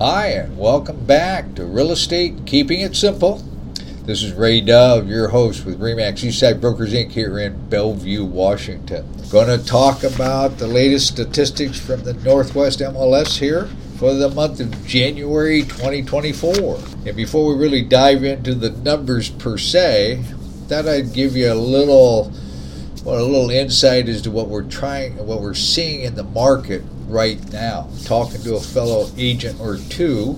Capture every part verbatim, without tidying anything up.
Hi, and welcome back to Real Estate Keeping It Simple. This is Ray Dove, your host with REMAX Eastside Brokers, Incorporated here in Bellevue, Washington. Going to talk about the latest statistics from the Northwest M L S here for the month of January twenty twenty-four. And before we really dive into the numbers per se, thought I'd give you a little, well, a little insight as to what we're trying, what we're seeing in the market right now. Talking to a fellow agent or two,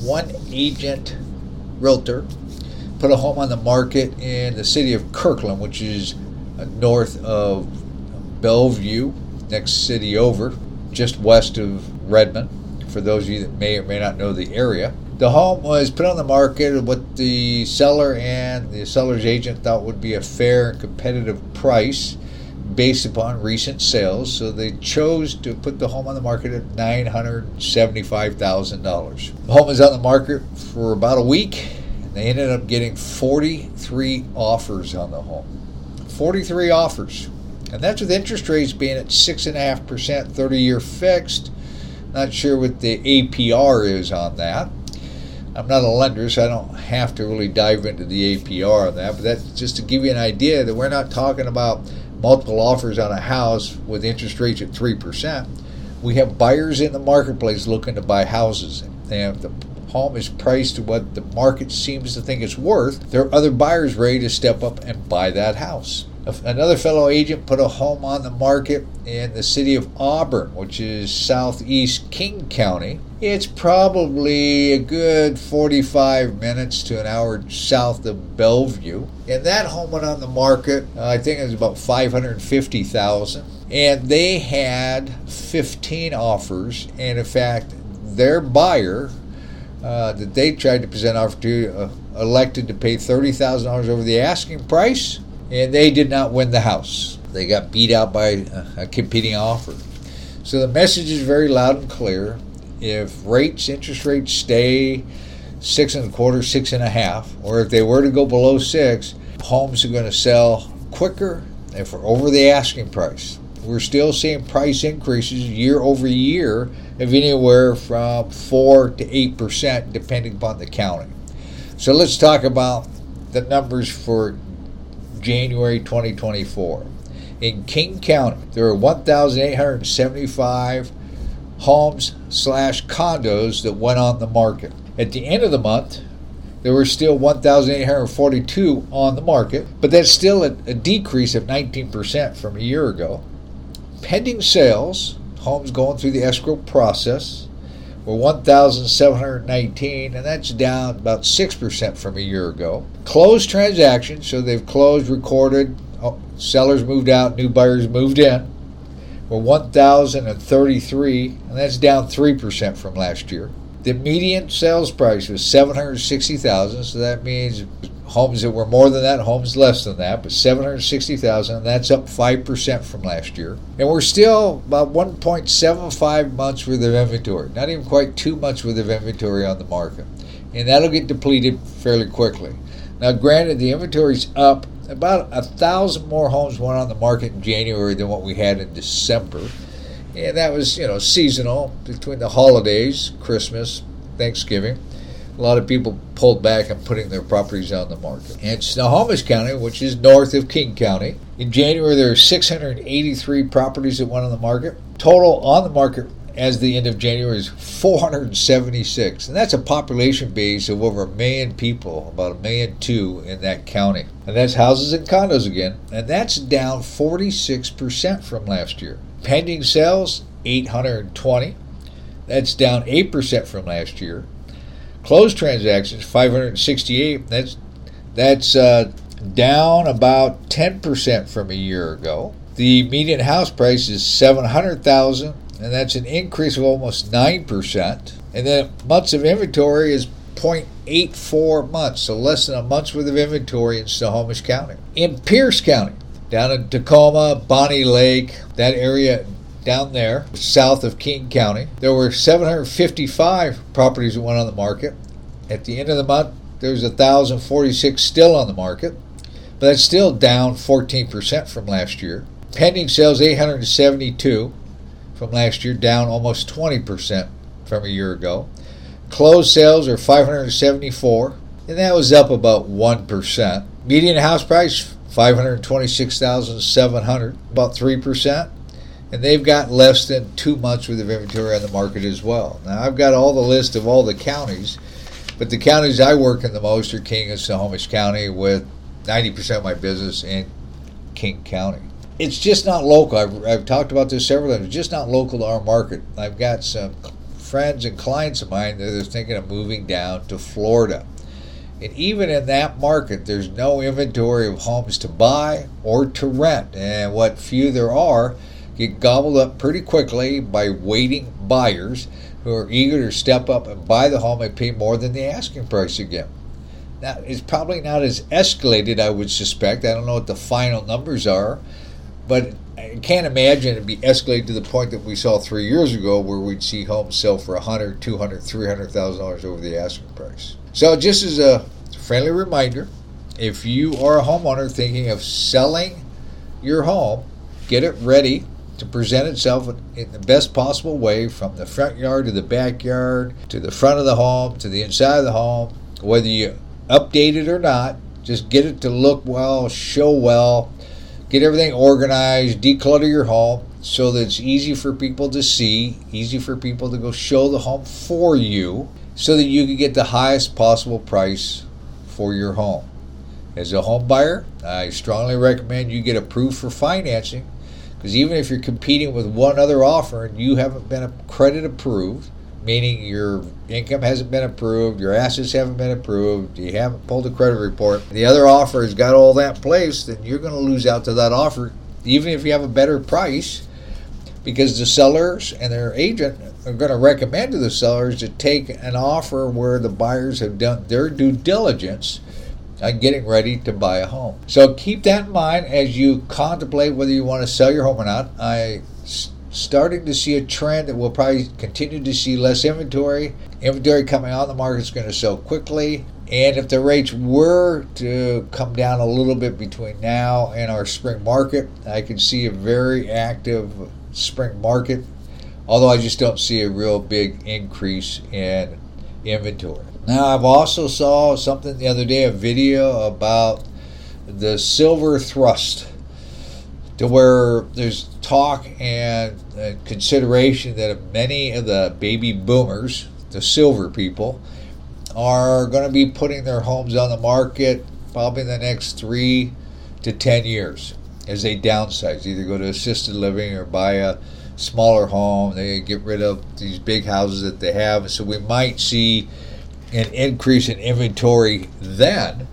one agent realtor put a home on the market in the city of Kirkland, which is north of Bellevue, next city over, just west of Redmond, for those of you that may or may not know the area. The home was put on the market what the seller and the seller's agent thought would be a fair and competitive price based upon recent sales, so they chose to put the home on the market at nine hundred seventy-five thousand dollars. The home was on the market for about a week, and they ended up getting forty-three offers on the home. forty-three offers. And that's with interest rates being at six point five percent, thirty-year fixed. Not sure what the A P R is on that. I'm not a lender, so I don't have to really dive into the A P R on that, but that's just to give you an idea that we're not talking about multiple offers on a house with interest rates at three percent. We have buyers in the marketplace looking to buy houses, and if the home is priced to what the market seems to think it's worth, there are other buyers ready to step up and buy that house. Another fellow agent put a home on the market in the city of Auburn, which is southeast King County. It's probably a good forty-five minutes to an hour south of Bellevue. And that home went on the market, uh, I think it was about five hundred fifty thousand dollars. And they had fifteen offers. And in fact, their buyer uh, that they tried to present an offer to uh, elected to pay thirty thousand dollars over the asking price. And they did not win the house. They got beat out by a competing offer. So the message is very loud and clear. If rates, interest rates stay six and a quarter, six and a half, or if they were to go below six, homes are going to sell quicker if we're over the asking price. We're still seeing price increases year over year of anywhere from four to eight percent, depending upon the county. So let's talk about the numbers for January twenty twenty-four. In King County, there are one thousand eight hundred seventy-five homes slash condos that went on the market. At the end of the month, there were still one thousand eight hundred forty-two on the market, but that's still a, a decrease of nineteen percent from a year ago. Pending sales, homes going through the escrow process, were one thousand seven hundred nineteen, and that's down about six percent from a year ago. Closed transactions, so they've closed, recorded, oh, sellers moved out, new buyers moved in, were one thousand thirty-three, and that's down three percent from last year. The median sales price was seven hundred sixty thousand dollars, so that means homes that were more than that, homes less than that, but seven hundred sixty thousand dollars, and that's up five percent from last year. And we're still about one point seven five months worth of inventory, not even quite two months worth of inventory on the market. And that'll get depleted fairly quickly. Now, granted, the inventory's up. About a thousand more homes went on the market in January than what we had in December. And that was, you know, seasonal between the holidays, Christmas, Thanksgiving. A lot of people pulled back and putting their properties on the market. And Snohomish County, which is north of King County, in January there are six hundred eighty-three properties that went on the market. Total on the market as the end of January is four hundred seventy-six, and that's a population base of over a million people, about a million two in that county. And that's houses and condos again, and that's down forty-six percent from last year. Pending sales, eight hundred twenty, that's down eight percent from last year. Closed transactions, five hundred sixty-eight, that's that's uh, down about ten percent from a year ago. The median house price is seven hundred thousand dollars, and that's an increase of almost nine percent. And then months of inventory is zero point eight four months, so less than a month's worth of inventory in Snohomish County. In Pierce County, down in Tacoma, Bonney Lake, that area down there, south of King County, there were seven hundred fifty-five properties that went on the market. At the end of the month, there was one thousand forty-six still on the market, but that's still down fourteen percent from last year. Pending sales, eight hundred seventy-two from last year, down almost twenty percent from a year ago. Closed sales are five hundred seventy-four, and that was up about one percent. Median house price, five hundred twenty-six thousand seven hundred dollars, about three percent. And they've got less than two months worth of inventory on the market as well. Now, I've got all the list of all the counties, but the counties I work in the most are King and Snohomish County, with ninety percent of my business in King County. It's just not local. I've, I've talked about this several times. It's just not local to our market. I've got some friends and clients of mine that are thinking of moving down to Florida. And even in that market, there's no inventory of homes to buy or to rent. And what few there are get gobbled up pretty quickly by waiting buyers who are eager to step up and buy the home and pay more than the asking price again. Now, it's probably not as escalated, I would suspect. I don't know what the final numbers are, but I can't imagine it'd be escalated to the point that we saw three years ago, where we'd see homes sell for one hundred thousand dollars, two hundred thousand dollars, three hundred thousand dollars over the asking price. So just as a friendly reminder, if you are a homeowner thinking of selling your home, get it ready to present itself in the best possible way, from the front yard to the backyard, to the front of the home, to the inside of the home. Whether you update it or not, just get it to look well, show well, get everything organized, declutter your home so that it's easy for people to see, easy for people to go show the home for you, so that you can get the highest possible price for your home. As a home buyer, I strongly recommend you get approved for financing, because even if you're competing with one other offer and you haven't been credit approved, meaning your income hasn't been approved, your assets haven't been approved, you haven't pulled a credit report, the other offer has got all that in place, then you're going to lose out to that offer, even if you have a better price, because the sellers and their agent are going to recommend to the sellers to take an offer where the buyers have done their due diligence on getting ready to buy a home. So keep that in mind as you contemplate whether you want to sell your home or not. I'm starting to see a trend that we'll probably continue to see less inventory. Inventory coming on the market is going to sell quickly. And if the rates were to come down a little bit between now and our spring market, I could see a very active spring market, although I just don't see a real big increase in inventory. Now, I've also saw something the other day, a video about the silver thrust, to where there's talk and uh, consideration that many of the baby boomers, the silver people, are going to be putting their homes on the market probably in the next three to ten years as they downsize, either go to assisted living or buy a smaller home. They get rid of these big houses that they have. So we might see an increase in inventory then,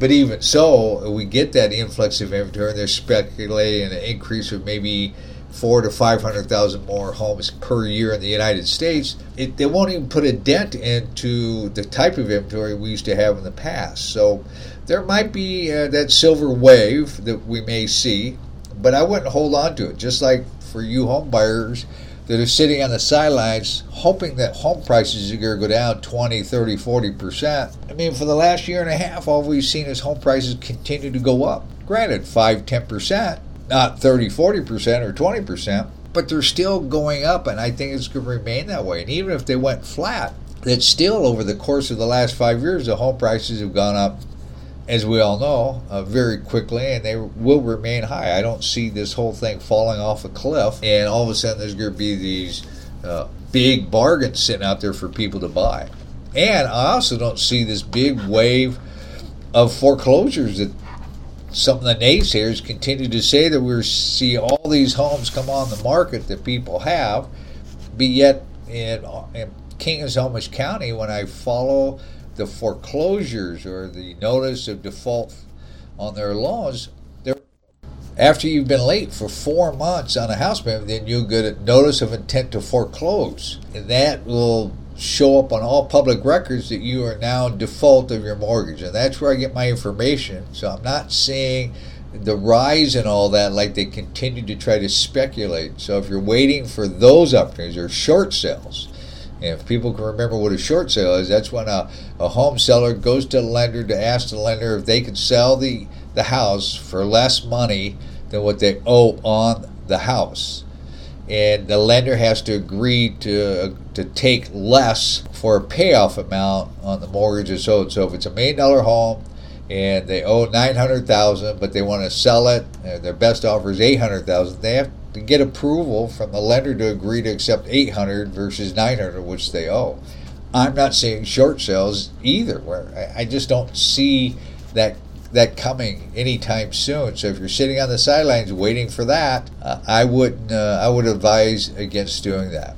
but even so, we get that influx of inventory, and they're speculating an increase of maybe four to five hundred thousand more homes per year in the United States. It, they won't even put a dent into the type of inventory we used to have in the past. So there might be uh, that silver wave that we may see, but I wouldn't hold on to it. Just like for you home buyers that are sitting on the sidelines hoping that home prices are going to go down twenty, thirty, forty percent. I mean, for the last year and a half, all we've seen is home prices continue to go up. Granted, five, ten percent, not thirty, forty percent or twenty percent, but they're still going up, and I think it's going to remain that way. And even if they went flat, that's still, over the course of the last five years, the home prices have gone up, as we all know, uh, very quickly, and they will remain high. I don't see this whole thing falling off a cliff, and all of a sudden there's going to be these uh, big bargains sitting out there for people to buy. And I also don't see this big wave of foreclosures that some of the naysayers continue to say, that we see all these homes come on the market that people have, but yet in, in King and Snohomish County, when I follow the foreclosures or the notice of default on their loans, after you've been late for four months on a house payment, then you'll get a notice of intent to foreclose, and that will show up on all public records that you are now in default of your mortgage. And that's where I get my information. So I'm not seeing the rise in all that like they continue to try to speculate. So if you're waiting for those opportunities or short sales, and if people can remember what a short sale is, that's when a, a home seller goes to a lender to ask the lender if they can sell the, the house for less money than what they owe on the house. and the lender has to agree to to take less for a payoff amount on the mortgage that's owed. So if it's a million dollar home and they owe nine hundred thousand dollars, but they want to sell it, and their best offer is eight hundred thousand dollars, they have to get approval from the lender to agree to accept eight hundred thousand dollars versus nine hundred thousand dollars, which they owe. I'm not seeing short sales either. Where I just don't see that that coming anytime soon. So if you're sitting on the sidelines waiting for that, uh, I wouldn't. Uh, I would advise against doing that.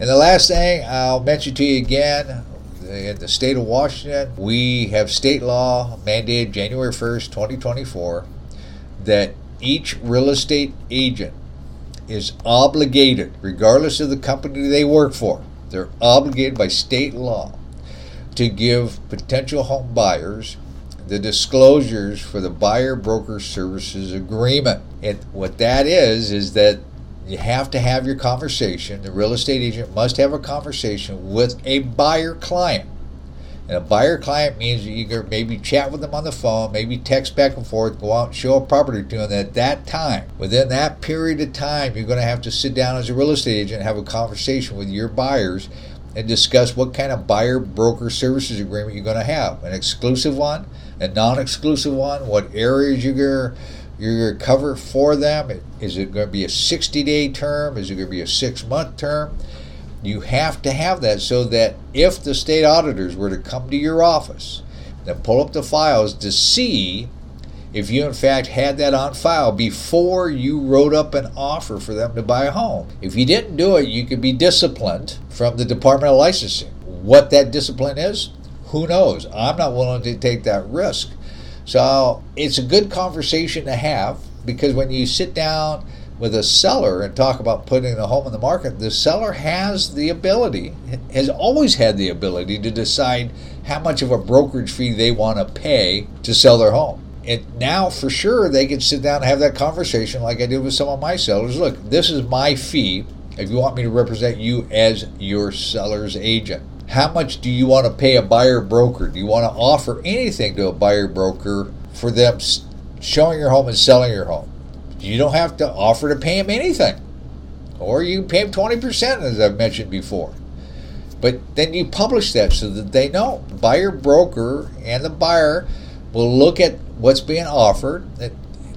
And the last thing I'll mention to you again, in the state of Washington, we have state law mandated January first, twenty twenty-four, that each real estate agent is obligated, regardless of the company they work for, they're obligated by state law to give potential home buyers the disclosures for the buyer broker services agreement. And what that is, is that you have to have your conversation. The real estate agent must have a conversation with a buyer client. And a buyer client means you can maybe chat with them on the phone, maybe text back and forth, go out and show a property to them. At that time, within that period of time, you're going to have to sit down as a real estate agent and have a conversation with your buyers and discuss what kind of buyer broker services agreement you're going to have. An exclusive one, a non-exclusive one, what areas you're going to cover for them. Is it going to be a sixty-day term? Is it going to be a six-month term? You have to have that so that if the state auditors were to come to your office and pull up the files to see if you in fact had that on file before you wrote up an offer for them to buy a home. If you didn't do it, you could be disciplined from the Department of Licensing. What that discipline is, who knows? I'm not willing to take that risk. So it's a good conversation to have, because when you sit down with a seller and talk about putting the home in the market, the seller has the ability, has always had the ability to decide how much of a brokerage fee they want to pay to sell their home. And now for sure they can sit down and have that conversation like I did with some of my sellers. Look, this is my fee if you want me to represent you as your seller's agent. How much do you want to pay a buyer broker? Do you want to offer anything to a buyer broker for them showing your home and selling your home? You don't have to offer to pay him anything. Or you pay him twenty percent, as I've mentioned before. But then you publish that so that they know. Buyer, broker, and the buyer will look at what's being offered.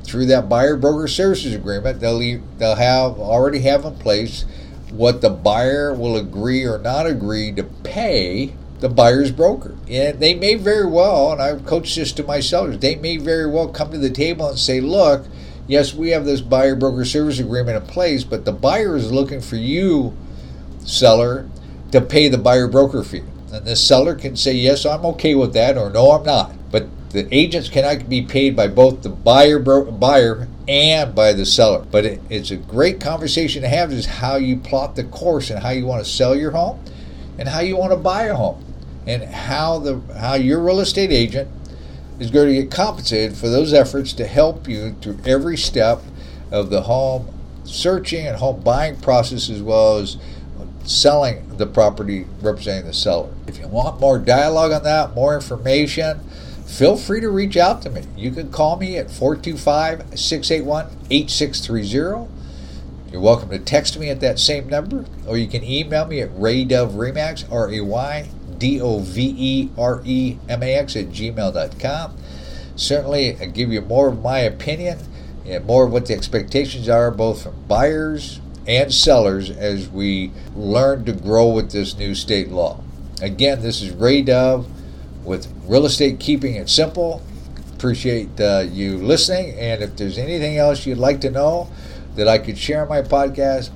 Through that buyer broker services agreement, they'll they'll have already have in place what the buyer will agree or not agree to pay the buyer's broker. And they may very well, and I've coached this to my sellers, they may very well come to the table and say, look, yes, we have this buyer broker service agreement in place, but the buyer is looking for you, seller, to pay the buyer broker fee. And the seller can say, yes, I'm okay with that, or no, I'm not. But the agents cannot be paid by both the buyer bro- buyer and by the seller. But it, it's a great conversation to have, is how you plot the course and how you want to sell your home and how you want to buy a home and how the how your real estate agent is going to get compensated for those efforts to help you through every step of the home searching and home buying process, as well as selling the property representing the seller. If you want more dialogue on that, more information, feel free to reach out to me. You can call me at four two five, six eight one, eight six three zero. You're welcome to text me at that same number, or you can email me at raydove remax, R A Y D O V E R E M A X at gmail dot com. Certainly, I give you more of my opinion and more of what the expectations are, both from buyers and sellers, as we learn to grow with this new state law. Again, this is Ray Dove with Real Estate Keeping It Simple. Appreciate uh, you listening, and if there's anything else you'd like to know that I could share on my podcast,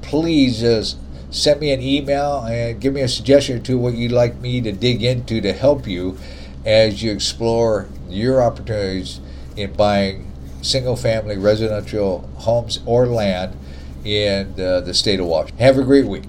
please just send me an email and give me a suggestion or two what you'd like me to dig into to help you as you explore your opportunities in buying single-family residential homes or land in uh, the state of Washington. Have a great week.